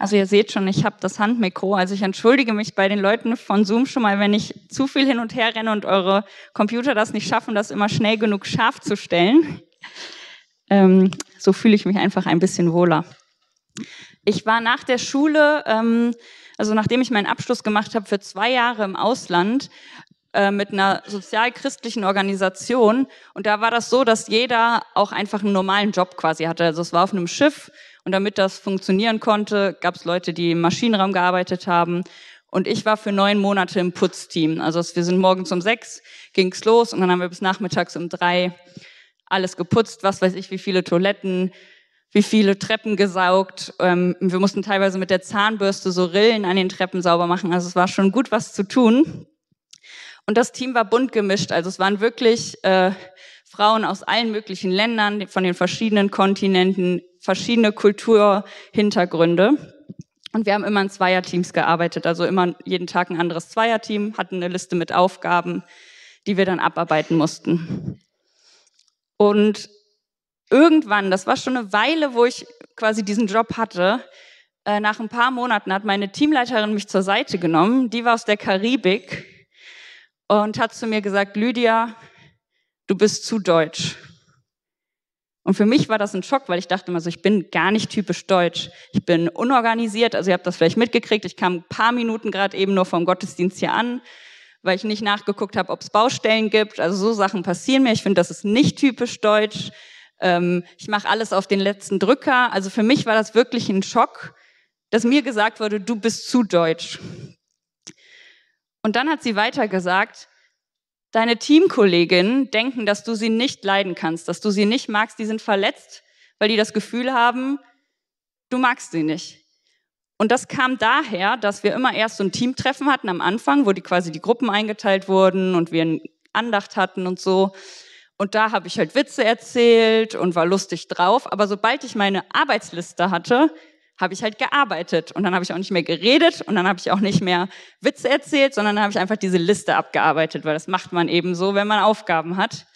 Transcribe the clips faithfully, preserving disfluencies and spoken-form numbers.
Also ihr seht schon, ich habe das Handmikro, also ich entschuldige mich bei den Leuten von Zoom schon mal, wenn ich zu viel hin und her renne und eure Computer das nicht schaffen, das immer schnell genug scharf zu stellen. Ähm, so fühle ich mich einfach ein bisschen wohler. Ich war nach der Schule, ähm, also nachdem ich meinen Abschluss gemacht habe, für zwei Jahre im Ausland äh, mit einer sozialchristlichen Organisation, und da war das so, dass jeder auch einfach einen normalen Job quasi hatte. Also es war auf einem Schiff, und damit das funktionieren konnte, gab es Leute, die im Maschinenraum gearbeitet haben. Und ich war für neun Monate im Putzteam. Also wir sind morgens um sechs, ging's los, und dann haben wir bis nachmittags um drei alles geputzt, was weiß ich, wie viele Toiletten, wie viele Treppen gesaugt. Ähm, wir mussten teilweise mit der Zahnbürste so Rillen an den Treppen sauber machen. Also es war schon gut, was zu tun. Und das Team war bunt gemischt. Also es waren wirklich äh, Frauen aus allen möglichen Ländern, von den verschiedenen Kontinenten, verschiedene Kulturhintergründe. Und wir haben immer in Zweierteams gearbeitet, also immer jeden Tag ein anderes Zweierteam, hatten eine Liste mit Aufgaben, die wir dann abarbeiten mussten. Und irgendwann, das war schon eine Weile, wo ich quasi diesen Job hatte, äh, nach ein paar Monaten hat meine Teamleiterin mich zur Seite genommen, die war aus der Karibik, und hat zu mir gesagt: Lydia, du bist zu deutsch. Und für mich war das ein Schock, weil ich dachte immer so, ich bin gar nicht typisch deutsch. Ich bin unorganisiert, also ihr habt das vielleicht mitgekriegt, ich kam ein paar Minuten gerade eben nur vom Gottesdienst hier an, weil ich nicht nachgeguckt habe, ob es Baustellen gibt. Also so Sachen passieren mir. Ich finde, das ist nicht typisch deutsch. Ähm, ich mache alles auf den letzten Drücker. Also für mich war das wirklich ein Schock, dass mir gesagt wurde, du bist zu deutsch. Und dann hat sie weiter gesagt: Deine Teamkolleginnen denken, dass du sie nicht leiden kannst, dass du sie nicht magst. Die sind verletzt, weil die das Gefühl haben, du magst sie nicht. Und das kam daher, dass wir immer erst so ein Teamtreffen hatten am Anfang, wo die quasi die Gruppen eingeteilt wurden und wir eine Andacht hatten und so. Und da habe ich halt Witze erzählt und war lustig drauf. Aber sobald ich meine Arbeitsliste hatte, habe ich halt gearbeitet, und dann habe ich auch nicht mehr geredet, und dann habe ich auch nicht mehr Witze erzählt, sondern dann habe ich einfach diese Liste abgearbeitet, weil das macht man eben so, wenn man Aufgaben hat.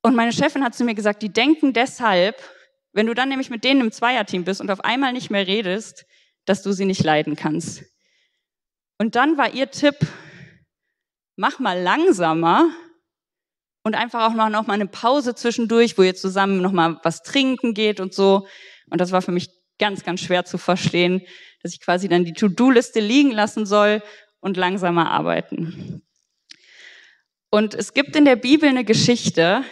Und meine Chefin hat zu mir gesagt, die denken deshalb, wenn du dann nämlich mit denen im Zweierteam bist und auf einmal nicht mehr redest, dass du sie nicht leiden kannst. Und dann war ihr Tipp: Mach mal langsamer und einfach auch noch, noch mal eine Pause zwischendurch, wo ihr zusammen noch mal was trinken geht und so. Und das war für mich ganz, ganz schwer zu verstehen, dass ich quasi dann die To-Do-Liste liegen lassen soll und langsamer arbeiten. Und es gibt in der Bibel eine Geschichte,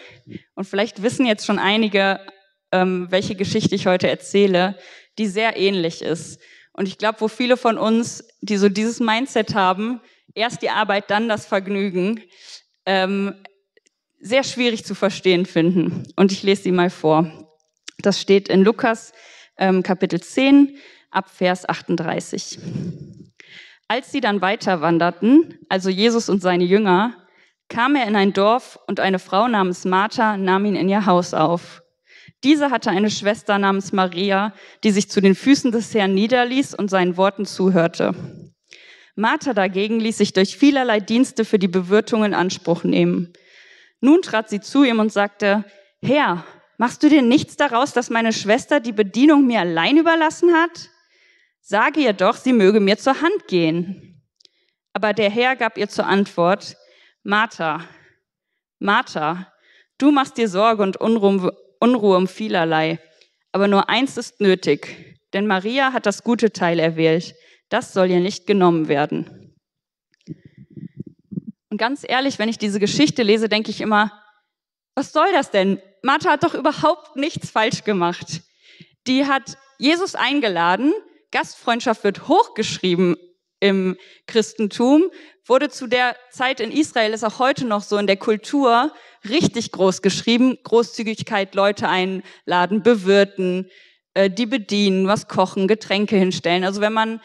und vielleicht wissen jetzt schon einige, ähm, welche Geschichte ich heute erzähle, die sehr ähnlich ist. Und ich glaube, wo viele von uns, die so dieses Mindset haben, erst die Arbeit, dann das Vergnügen, ähm, sehr schwierig zu verstehen finden. Und ich lese sie mal vor. Das steht in Lukas Kapitel zehn, ab Vers achtunddreißig. Als sie dann weiter wanderten, also Jesus und seine Jünger, kam er in ein Dorf, und eine Frau namens Martha nahm ihn in ihr Haus auf. Diese hatte eine Schwester namens Maria, die sich zu den Füßen des Herrn niederließ und seinen Worten zuhörte. Martha dagegen ließ sich durch vielerlei Dienste für die Bewirtung in Anspruch nehmen. Nun trat sie zu ihm und sagte: Herr, machst du dir nichts daraus, dass meine Schwester die Bedienung mir allein überlassen hat? Sage ihr doch, sie möge mir zur Hand gehen. Aber der Herr gab ihr zur Antwort: Martha, Martha, du machst dir Sorge und Unruhe, Unruhe um vielerlei. Aber nur eins ist nötig, denn Maria hat das gute Teil erwählt. Das soll ihr nicht genommen werden. Und ganz ehrlich, wenn ich diese Geschichte lese, denke ich immer: Was soll das denn? Martha hat doch überhaupt nichts falsch gemacht. Die hat Jesus eingeladen, Gastfreundschaft wird hochgeschrieben im Christentum, wurde zu der Zeit in Israel, ist auch heute noch so in der Kultur, richtig groß geschrieben. Großzügigkeit, Leute einladen, bewirten, die bedienen, was kochen, Getränke hinstellen. Also wenn man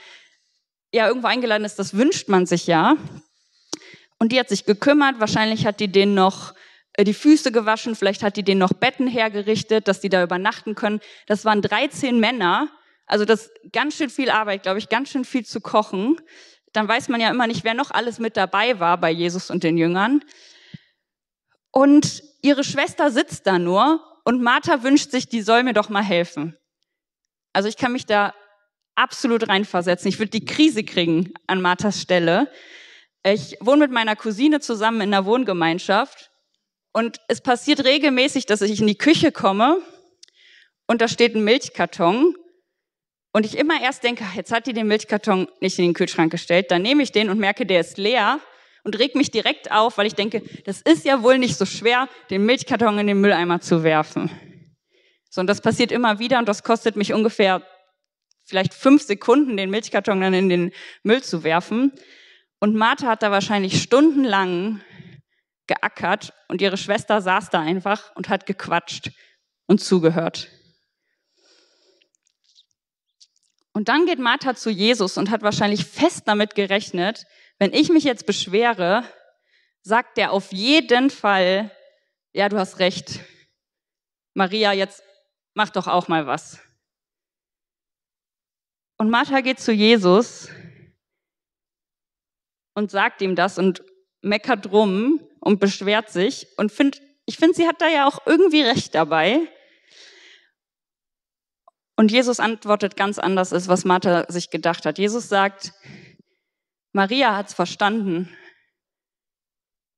ja irgendwo eingeladen ist, das wünscht man sich ja. Und die hat sich gekümmert, wahrscheinlich hat die den noch die Füße gewaschen, vielleicht hat die denen noch Betten hergerichtet, dass die da übernachten können. Das waren dreizehn Männer, also das ganz schön viel Arbeit, glaube ich, ganz schön viel zu kochen. Dann weiß man ja immer nicht, wer noch alles mit dabei war bei Jesus und den Jüngern. Und ihre Schwester sitzt da nur, und Martha wünscht sich, die soll mir doch mal helfen. Also ich kann mich da absolut reinversetzen. Ich würde die Krise kriegen an Marthas Stelle. Ich wohne mit meiner Cousine zusammen in einer Wohngemeinschaft und es passiert regelmäßig, dass ich in die Küche komme und da steht ein Milchkarton und ich immer erst denke, jetzt hat die den Milchkarton nicht in den Kühlschrank gestellt, dann nehme ich den und merke, der ist leer und reg mich direkt auf, weil ich denke, das ist ja wohl nicht so schwer, den Milchkarton in den Mülleimer zu werfen. So, und das passiert immer wieder und das kostet mich ungefähr vielleicht fünf Sekunden, den Milchkarton dann in den Müll zu werfen. Und Martha hat da wahrscheinlich stundenlang geackert und ihre Schwester saß da einfach und hat gequatscht und zugehört. Und dann geht Martha zu Jesus und hat wahrscheinlich fest damit gerechnet, wenn ich mich jetzt beschwere, sagt er auf jeden Fall, ja, du hast recht, Maria, jetzt mach doch auch mal was. Und Martha geht zu Jesus und sagt ihm das und meckert rum und beschwert sich. Und find, ich finde, sie hat da ja auch irgendwie recht dabei. Und Jesus antwortet ganz anders, als was Martha sich gedacht hat. Jesus sagt, Maria hat's verstanden.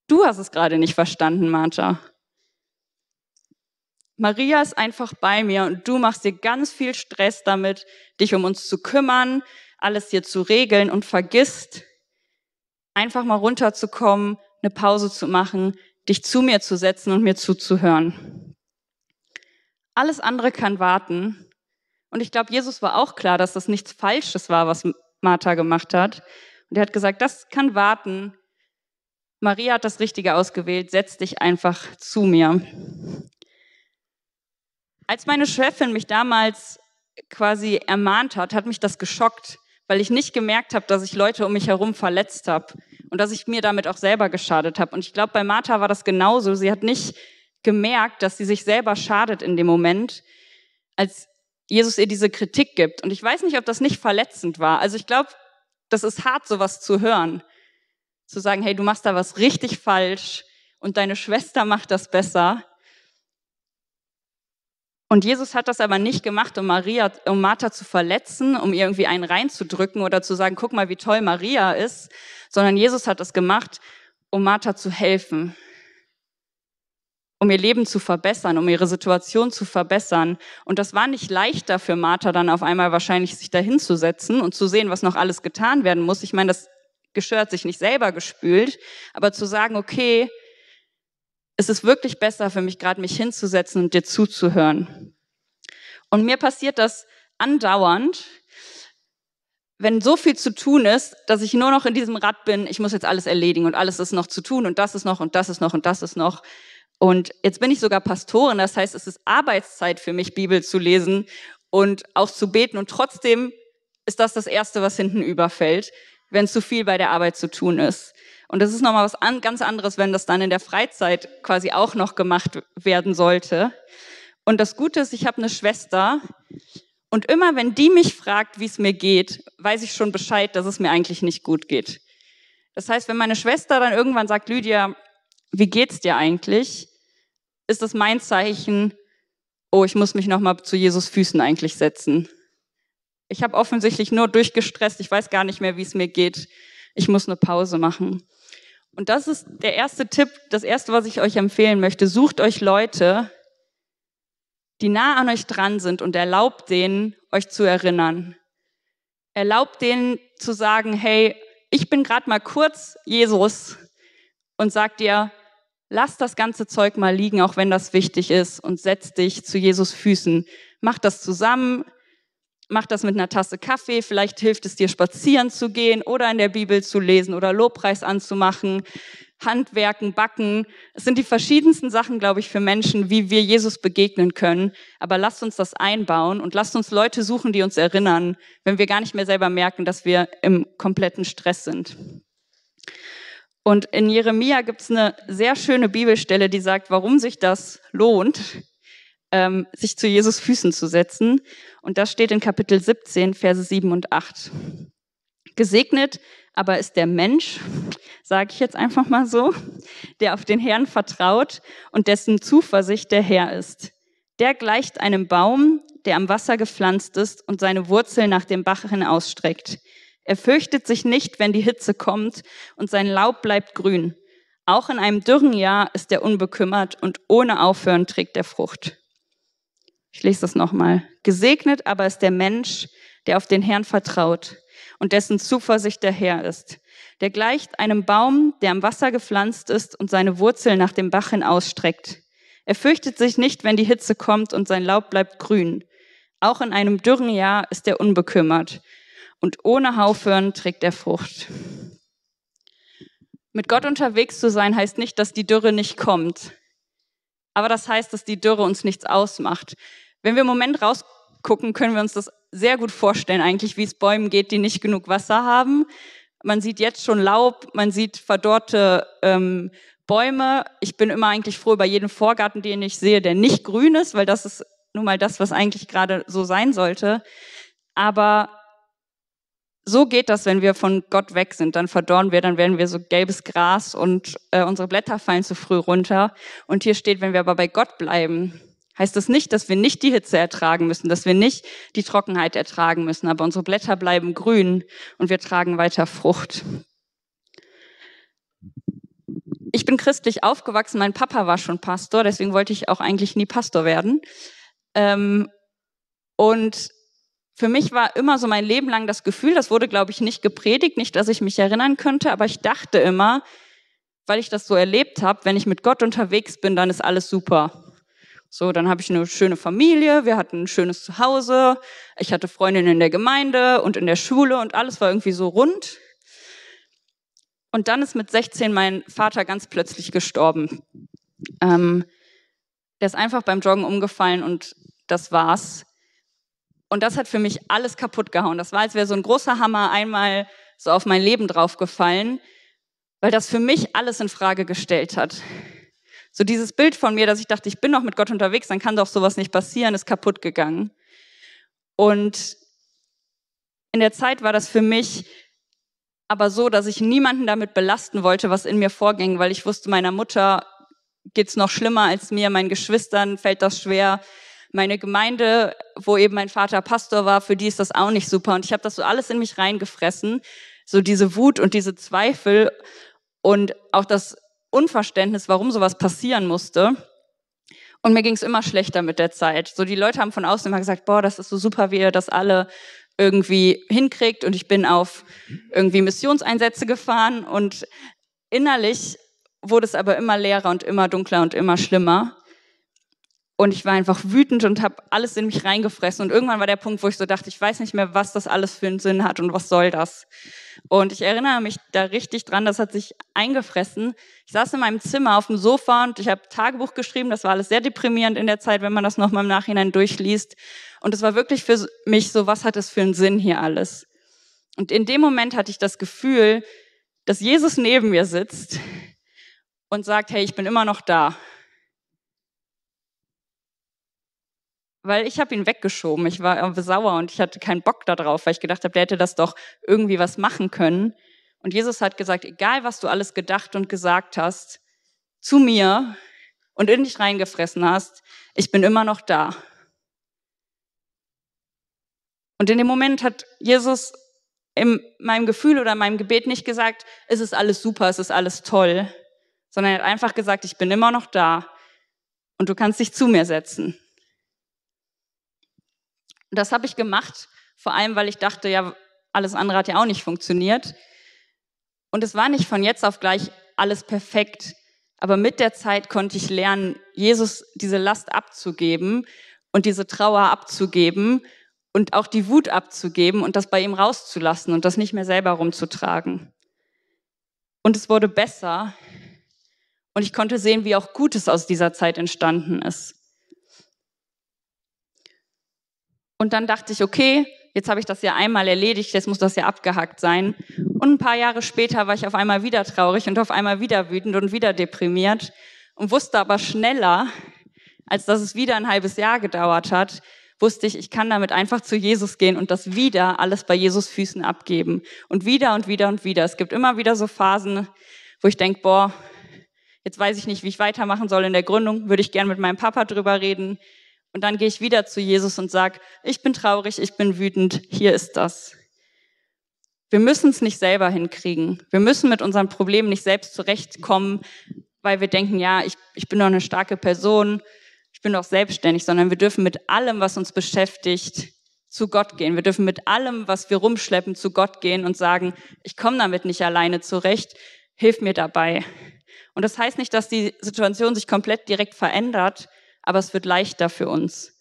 Du hast es gerade nicht verstanden, Martha. Maria ist einfach bei mir und du machst dir ganz viel Stress damit, dich um uns zu kümmern, alles hier zu regeln und vergisst, einfach mal runterzukommen, eine Pause zu machen, dich zu mir zu setzen und mir zuzuhören. Alles andere kann warten. Und ich glaube, Jesus war auch klar, dass das nichts Falsches war, was Martha gemacht hat. Und er hat gesagt, das kann warten. Maria hat das Richtige ausgewählt, setz dich einfach zu mir. Als meine Chefin mich damals quasi ermahnt hat, hat mich das geschockt, weil ich nicht gemerkt habe, dass ich Leute um mich herum verletzt habe und dass ich mir damit auch selber geschadet habe. Und ich glaube, bei Martha war das genauso. Sie hat nicht gemerkt, dass sie sich selber schadet in dem Moment, als Jesus ihr diese Kritik gibt. Und ich weiß nicht, ob das nicht verletzend war. Also ich glaube, das ist hart, sowas zu hören. Zu sagen, hey, du machst da was richtig falsch und deine Schwester macht das besser. Und Jesus hat das aber nicht gemacht, um Maria, um Martha zu verletzen, um ihr irgendwie einen reinzudrücken oder zu sagen, guck mal, wie toll Maria ist, sondern Jesus hat das gemacht, um Martha zu helfen, um ihr Leben zu verbessern, um ihre Situation zu verbessern. Und das war nicht leichter für Martha dann auf einmal wahrscheinlich, sich da hinzusetzen und zu sehen, was noch alles getan werden muss. Ich meine, das Geschirr hat sich nicht selber gespült, aber zu sagen, okay, es ist wirklich besser für mich gerade, mich hinzusetzen und dir zuzuhören. Und mir passiert das andauernd, wenn so viel zu tun ist, dass ich nur noch in diesem Rad bin, ich muss jetzt alles erledigen und alles ist noch zu tun und das ist noch und das ist noch und das ist noch. Und jetzt bin ich sogar Pastorin, das heißt, es ist Arbeitszeit für mich, Bibel zu lesen und auch zu beten. Und trotzdem ist das das Erste, was hinten überfällt, wenn zu viel bei der Arbeit zu tun ist. Und das ist nochmal was an, ganz anderes, wenn das dann in der Freizeit quasi auch noch gemacht werden sollte. Und das Gute ist, ich habe eine Schwester und immer, wenn die mich fragt, wie es mir geht, weiß ich schon Bescheid, dass es mir eigentlich nicht gut geht. Das heißt, wenn meine Schwester dann irgendwann sagt, Lydia, wie geht's dir eigentlich? Ist das mein Zeichen, oh, ich muss mich nochmal zu Jesus Füßen eigentlich setzen. Ich habe offensichtlich nur durchgestresst, ich weiß gar nicht mehr, wie es mir geht. Ich muss eine Pause machen. Und das ist der erste Tipp, das erste, was ich euch empfehlen möchte. Sucht euch Leute, die nah an euch dran sind und erlaubt denen, euch zu erinnern. Erlaubt denen zu sagen, hey, ich bin gerade mal kurz Jesus und sagt dir, lass das ganze Zeug mal liegen, auch wenn das wichtig ist, und setz dich zu Jesus Füßen. Mach das zusammen, mach das mit einer Tasse Kaffee, vielleicht hilft es dir, spazieren zu gehen oder in der Bibel zu lesen oder Lobpreis anzumachen, Handwerken, Backen. Es sind die verschiedensten Sachen, glaube ich, für Menschen, wie wir Jesus begegnen können. Aber lasst uns das einbauen und lasst uns Leute suchen, die uns erinnern, wenn wir gar nicht mehr selber merken, dass wir im kompletten Stress sind. Und in Jeremia gibt es eine sehr schöne Bibelstelle, die sagt, warum sich das lohnt, ähm, sich zu Jesus Füßen zu setzen. Und das steht in Kapitel siebzehn, Verse sieben und acht. Gesegnet aber ist der Mensch, sage ich jetzt einfach mal so, der auf den Herrn vertraut und dessen Zuversicht der Herr ist. Der gleicht einem Baum, der am Wasser gepflanzt ist und seine Wurzeln nach dem Bach hin ausstreckt. Er fürchtet sich nicht, wenn die Hitze kommt, und sein Laub bleibt grün. Auch in einem dürren Jahr ist er unbekümmert und ohne Aufhören trägt er Frucht. Ich lese das nochmal. Gesegnet aber ist der Mensch, der auf den Herrn vertraut und dessen Zuversicht der Herr ist. Der gleicht einem Baum, der am Wasser gepflanzt ist und seine Wurzeln nach dem Bach hin ausstreckt. Er fürchtet sich nicht, wenn die Hitze kommt und sein Laub bleibt grün. Auch in einem dürren Jahr ist er unbekümmert und ohne Aufhören trägt er Frucht. Mit Gott unterwegs zu sein heißt nicht, dass die Dürre nicht kommt. Aber das heißt, dass die Dürre uns nichts ausmacht. Wenn wir im Moment rausgucken, können wir uns das sehr gut vorstellen, eigentlich, wie es Bäumen geht, die nicht genug Wasser haben. Man sieht jetzt schon Laub, man sieht verdorrte ähm, Bäume. Ich bin immer eigentlich froh über jeden Vorgarten, den ich sehe, der nicht grün ist, weil das ist nun mal das, was eigentlich gerade so sein sollte. Aber so geht das, wenn wir von Gott weg sind. Dann verdorren wir, dann werden wir so gelbes Gras und äh, unsere Blätter fallen zu früh runter. Und hier steht, wenn wir aber bei Gott bleiben, heißt das nicht, dass wir nicht die Hitze ertragen müssen, dass wir nicht die Trockenheit ertragen müssen. Aber unsere Blätter bleiben grün und wir tragen weiter Frucht. Ich bin christlich aufgewachsen. Mein Papa war schon Pastor, deswegen wollte ich auch eigentlich nie Pastor werden. Ähm, und Für mich war immer so mein Leben lang das Gefühl, das wurde, glaube ich, nicht gepredigt, nicht, dass ich mich erinnern könnte, aber ich dachte immer, weil ich das so erlebt habe, wenn ich mit Gott unterwegs bin, dann ist alles super. So, dann habe ich eine schöne Familie, wir hatten ein schönes Zuhause, ich hatte Freundinnen in der Gemeinde und in der Schule und alles war irgendwie so rund. Und dann ist mit sechzehn mein Vater ganz plötzlich gestorben. Ähm, der ist einfach beim Joggen umgefallen und das war's. Und das hat für mich alles kaputt gehauen. Das war, als wäre so ein großer Hammer einmal so auf mein Leben draufgefallen, weil das für mich alles in Frage gestellt hat. So dieses Bild von mir, dass ich dachte, ich bin noch mit Gott unterwegs, dann kann doch sowas nicht passieren, ist kaputt gegangen. Und in der Zeit war das für mich aber so, dass ich niemanden damit belasten wollte, was in mir vorging, weil ich wusste, meiner Mutter geht's noch schlimmer als mir, meinen Geschwistern fällt das schwer. Meine Gemeinde, wo eben mein Vater Pastor war, für die ist das auch nicht super. Und ich habe das so alles in mich reingefressen, so diese Wut und diese Zweifel und auch das Unverständnis, warum sowas passieren musste. Und mir ging es immer schlechter mit der Zeit. So die Leute haben von außen immer gesagt, boah, das ist so super, wie ihr das alle irgendwie hinkriegt. Und ich bin auf irgendwie Missionseinsätze gefahren und innerlich wurde es aber immer leerer und immer dunkler und immer schlimmer. Und ich war einfach wütend und habe alles in mich reingefressen. Und irgendwann war der Punkt, wo ich so dachte, ich weiß nicht mehr, was das alles für einen Sinn hat und was soll das. Und ich erinnere mich da richtig dran, das hat sich eingefressen. Ich saß in meinem Zimmer auf dem Sofa und ich habe Tagebuch geschrieben. Das war alles sehr deprimierend in der Zeit, wenn man das nochmal im Nachhinein durchliest. Und es war wirklich für mich so, was hat es für einen Sinn hier alles? Und in dem Moment hatte ich das Gefühl, dass Jesus neben mir sitzt und sagt, hey, ich bin immer noch da. Weil ich habe ihn weggeschoben, ich war sauer und ich hatte keinen Bock darauf, weil ich gedacht habe, der hätte das doch irgendwie was machen können. Und Jesus hat gesagt, egal was du alles gedacht und gesagt hast, zu mir und in dich reingefressen hast, ich bin immer noch da. Und in dem Moment hat Jesus in meinem Gefühl oder in meinem Gebet nicht gesagt, es ist alles super, es ist alles toll, sondern er hat einfach gesagt, ich bin immer noch da und du kannst dich zu mir setzen. Und das habe ich gemacht, vor allem, weil ich dachte, ja, alles andere hat ja auch nicht funktioniert. Und es war nicht von jetzt auf gleich alles perfekt. Aber mit der Zeit konnte ich lernen, Jesus diese Last abzugeben und diese Trauer abzugeben und auch die Wut abzugeben und das bei ihm rauszulassen und das nicht mehr selber rumzutragen. Und es wurde besser. Und ich konnte sehen, wie auch Gutes aus dieser Zeit entstanden ist. Und dann dachte ich, okay, jetzt habe ich das ja einmal erledigt, jetzt muss das ja abgehakt sein. Und ein paar Jahre später war ich auf einmal wieder traurig und auf einmal wieder wütend und wieder deprimiert und wusste aber schneller, als dass es wieder ein halbes Jahr gedauert hat, wusste ich, ich kann damit einfach zu Jesus gehen und das wieder alles bei Jesus Füßen abgeben. Und wieder und wieder und wieder. Es gibt immer wieder so Phasen, wo ich denke, boah, jetzt weiß ich nicht, wie ich weitermachen soll in der Gründung, würde ich gern mit meinem Papa drüber reden. Und dann gehe ich wieder zu Jesus und sage, ich bin traurig, ich bin wütend, hier ist das. Wir müssen es nicht selber hinkriegen. Wir müssen mit unseren Problemen nicht selbst zurechtkommen, weil wir denken, ja, ich, ich bin doch eine starke Person, ich bin doch selbstständig, sondern wir dürfen mit allem, was uns beschäftigt, zu Gott gehen. Wir dürfen mit allem, was wir rumschleppen, zu Gott gehen und sagen, ich komme damit nicht alleine zurecht, hilf mir dabei. Und das heißt nicht, dass die Situation sich komplett direkt verändert, aber es wird leichter für uns.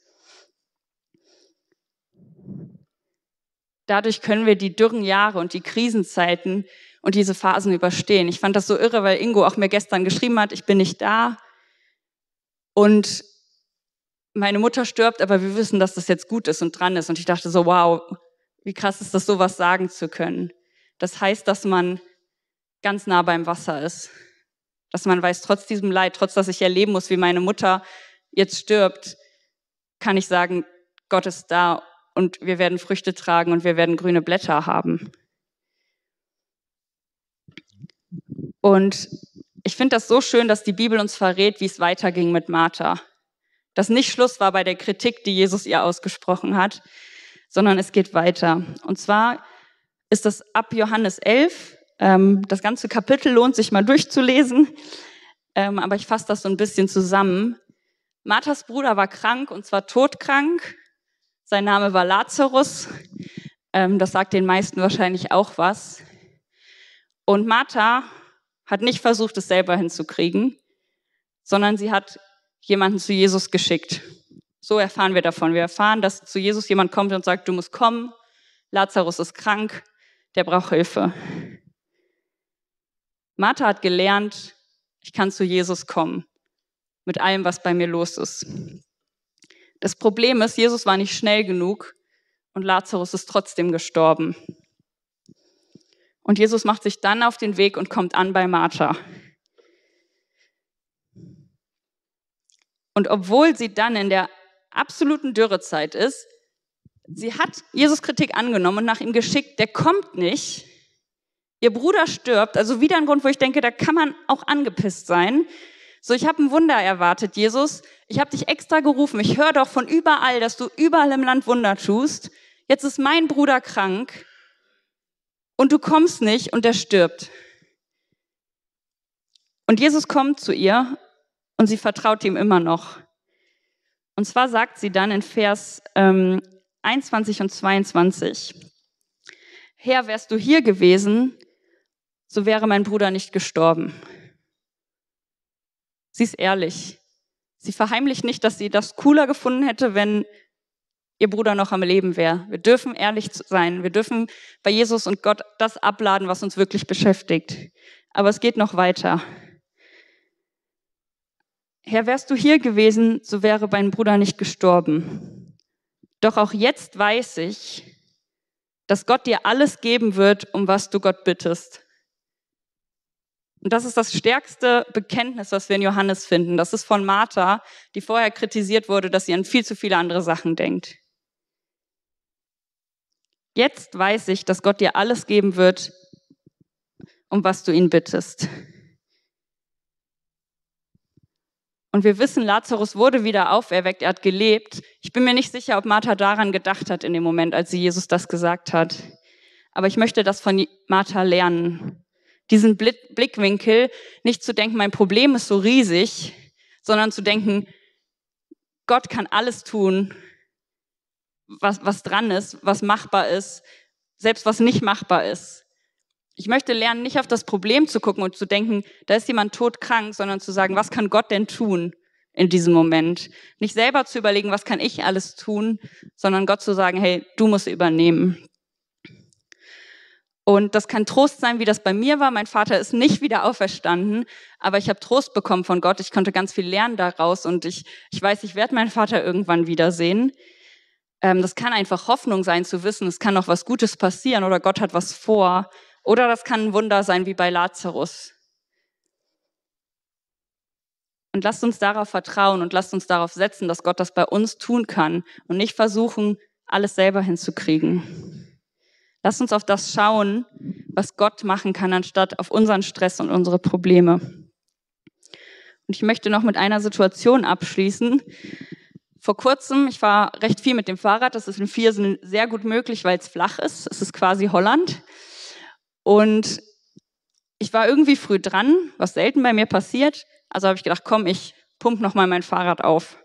Dadurch können wir die dürren Jahre und die Krisenzeiten und diese Phasen überstehen. Ich fand das so irre, weil Ingo auch mir gestern geschrieben hat, ich bin nicht da und meine Mutter stirbt, aber wir wissen, dass das jetzt gut ist und dran ist. Und ich dachte so, wow, wie krass ist das, sowas sagen zu können. Das heißt, dass man ganz nah beim Wasser ist. Dass man weiß, trotz diesem Leid, trotz dass ich erleben muss, wie meine Mutter jetzt stirbt, kann ich sagen, Gott ist da und wir werden Früchte tragen und wir werden grüne Blätter haben. Und ich finde das so schön, dass die Bibel uns verrät, wie es weiterging mit Martha. Dass nicht Schluss war bei der Kritik, die Jesus ihr ausgesprochen hat, sondern es geht weiter. Und zwar ist das ab Johannes elf. Ähm, das ganze Kapitel lohnt sich mal durchzulesen, ähm, aber ich fasse das so ein bisschen zusammen. Marthas Bruder war krank, und zwar todkrank. Sein Name war Lazarus. Ähm, das sagt den meisten wahrscheinlich auch was. Und Martha hat nicht versucht, es selber hinzukriegen, sondern sie hat jemanden zu Jesus geschickt. So erfahren wir davon. Wir erfahren, dass zu Jesus jemand kommt und sagt, du musst kommen, Lazarus ist krank, der braucht Hilfe. Martha hat gelernt, ich kann zu Jesus kommen, mit allem, was bei mir los ist. Das Problem ist, Jesus war nicht schnell genug und Lazarus ist trotzdem gestorben. Und Jesus macht sich dann auf den Weg und kommt an bei Martha. Und obwohl sie dann in der absoluten Dürrezeit ist, sie hat Jesus Kritik angenommen und nach ihm geschickt, der kommt nicht, ihr Bruder stirbt, also wieder ein Grund, wo ich denke, da kann man auch angepisst sein. So, ich habe ein Wunder erwartet, Jesus, ich habe dich extra gerufen, ich höre doch von überall, dass du überall im Land Wunder tust, jetzt ist mein Bruder krank und du kommst nicht und er stirbt. Und Jesus kommt zu ihr und sie vertraut ihm immer noch. Und zwar sagt sie dann in Vers ähm, einundzwanzig und zweiundzwanzig, Herr, wärst du hier gewesen, so wäre mein Bruder nicht gestorben. Sie ist ehrlich. Sie verheimlicht nicht, dass sie das cooler gefunden hätte, wenn ihr Bruder noch am Leben wäre. Wir dürfen ehrlich sein. Wir dürfen bei Jesus und Gott das abladen, was uns wirklich beschäftigt. Aber es geht noch weiter. Herr, wärst du hier gewesen, so wäre mein Bruder nicht gestorben. Doch auch jetzt weiß ich, dass Gott dir alles geben wird, um was du Gott bittest. Und das ist das stärkste Bekenntnis, was wir in Johannes finden. Das ist von Martha, die vorher kritisiert wurde, dass sie an viel zu viele andere Sachen denkt. Jetzt weiß ich, dass Gott dir alles geben wird, um was du ihn bittest. Und wir wissen, Lazarus wurde wieder auferweckt, er hat gelebt. Ich bin mir nicht sicher, ob Martha daran gedacht hat in dem Moment, als sie Jesus das gesagt hat. Aber ich möchte das von Martha lernen. Diesen Blickwinkel, nicht zu denken, mein Problem ist so riesig, sondern zu denken, Gott kann alles tun, was, was dran ist, was machbar ist, selbst was nicht machbar ist. Ich möchte lernen, nicht auf das Problem zu gucken und zu denken, da ist jemand todkrank, sondern zu sagen, was kann Gott denn tun in diesem Moment? Nicht selber zu überlegen, was kann ich alles tun, sondern Gott zu sagen, hey, du musst übernehmen. Und das kann Trost sein, wie das bei mir war. Mein Vater ist nicht wieder auferstanden, aber ich habe Trost bekommen von Gott. Ich konnte ganz viel lernen daraus und ich, ich weiß, ich werde meinen Vater irgendwann wiedersehen. Ähm, das kann einfach Hoffnung sein, zu wissen, es kann noch was Gutes passieren oder Gott hat was vor. Oder das kann ein Wunder sein, wie bei Lazarus. Und lasst uns darauf vertrauen und lasst uns darauf setzen, dass Gott das bei uns tun kann und nicht versuchen, alles selber hinzukriegen. Lasst uns auf das schauen, was Gott machen kann, anstatt auf unseren Stress und unsere Probleme. Und ich möchte noch mit einer Situation abschließen, vor kurzem, ich fahre recht viel mit dem Fahrrad, das ist in Viersen sehr gut möglich, weil es flach ist, es ist quasi Holland. Und ich war irgendwie früh dran, was selten bei mir passiert, also habe ich gedacht, komm, ich pumpe nochmal mein Fahrrad auf.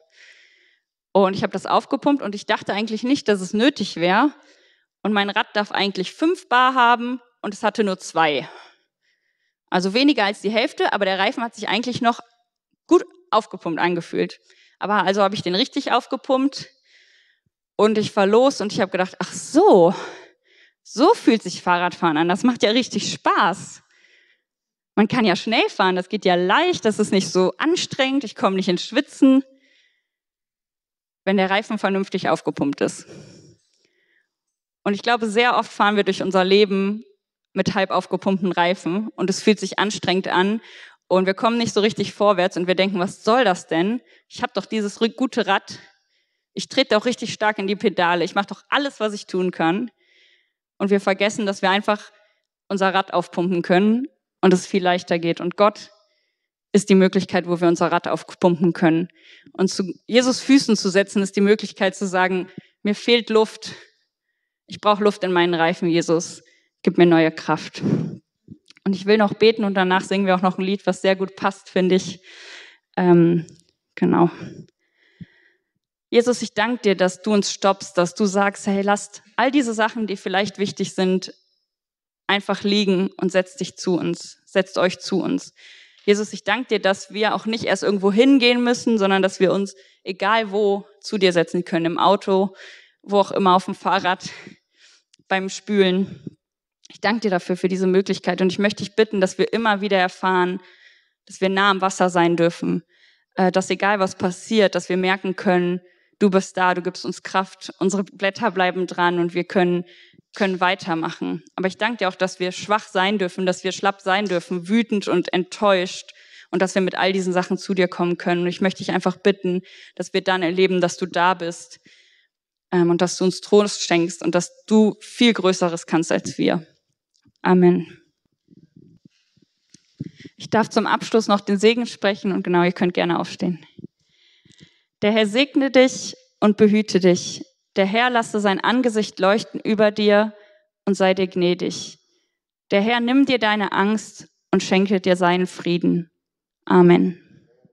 Und ich habe das aufgepumpt und ich dachte eigentlich nicht, dass es nötig wäre. Und mein Rad darf eigentlich fünf Bar haben und es hatte nur zwei. Also weniger als die Hälfte, aber der Reifen hat sich eigentlich noch gut aufgepumpt angefühlt. Aber also habe ich den richtig aufgepumpt und ich fahr los und ich habe gedacht, ach so, so fühlt sich Fahrradfahren an, das macht ja richtig Spaß. Man kann ja schnell fahren, das geht ja leicht, das ist nicht so anstrengend, ich komme nicht ins Schwitzen, wenn der Reifen vernünftig aufgepumpt ist. Und ich glaube, sehr oft fahren wir durch unser Leben mit halb aufgepumpten Reifen und es fühlt sich anstrengend an und wir kommen nicht so richtig vorwärts und wir denken, was soll das denn? Ich habe doch dieses gute Rad, ich trete doch richtig stark in die Pedale, ich mache doch alles, was ich tun kann. Und wir vergessen, dass wir einfach unser Rad aufpumpen können und es viel leichter geht. Und Gott ist die Möglichkeit, wo wir unser Rad aufpumpen können. Und zu Jesus Füßen zu setzen, ist die Möglichkeit zu sagen, mir fehlt Luft, ich brauche Luft in meinen Reifen, Jesus, gib mir neue Kraft. Und ich will noch beten und danach singen wir auch noch ein Lied, was sehr gut passt, finde ich. Ähm, genau. Jesus, ich danke dir, dass du uns stoppst, dass du sagst, hey, lasst all diese Sachen, die vielleicht wichtig sind, einfach liegen und setzt dich zu uns, setzt euch zu uns. Jesus, ich danke dir, dass wir auch nicht erst irgendwo hingehen müssen, sondern dass wir uns, egal wo, zu dir setzen können, im Auto, wo auch immer, auf dem Fahrrad, beim Spülen. Ich danke dir dafür, für diese Möglichkeit. Und ich möchte dich bitten, dass wir immer wieder erfahren, dass wir nah am Wasser sein dürfen, dass egal was passiert, dass wir merken können, du bist da, du gibst uns Kraft, unsere Blätter bleiben dran und wir können, können weitermachen. Aber ich danke dir auch, dass wir schwach sein dürfen, dass wir schlapp sein dürfen, wütend und enttäuscht und dass wir mit all diesen Sachen zu dir kommen können. Und ich möchte dich einfach bitten, dass wir dann erleben, dass du da bist, und dass du uns Trost schenkst und dass du viel Größeres kannst als wir. Amen. Ich darf zum Abschluss noch den Segen sprechen und genau, ihr könnt gerne aufstehen. Der Herr segne dich und behüte dich. Der Herr lasse sein Angesicht leuchten über dir und sei dir gnädig. Der Herr nimm dir deine Angst und schenke dir seinen Frieden. Amen.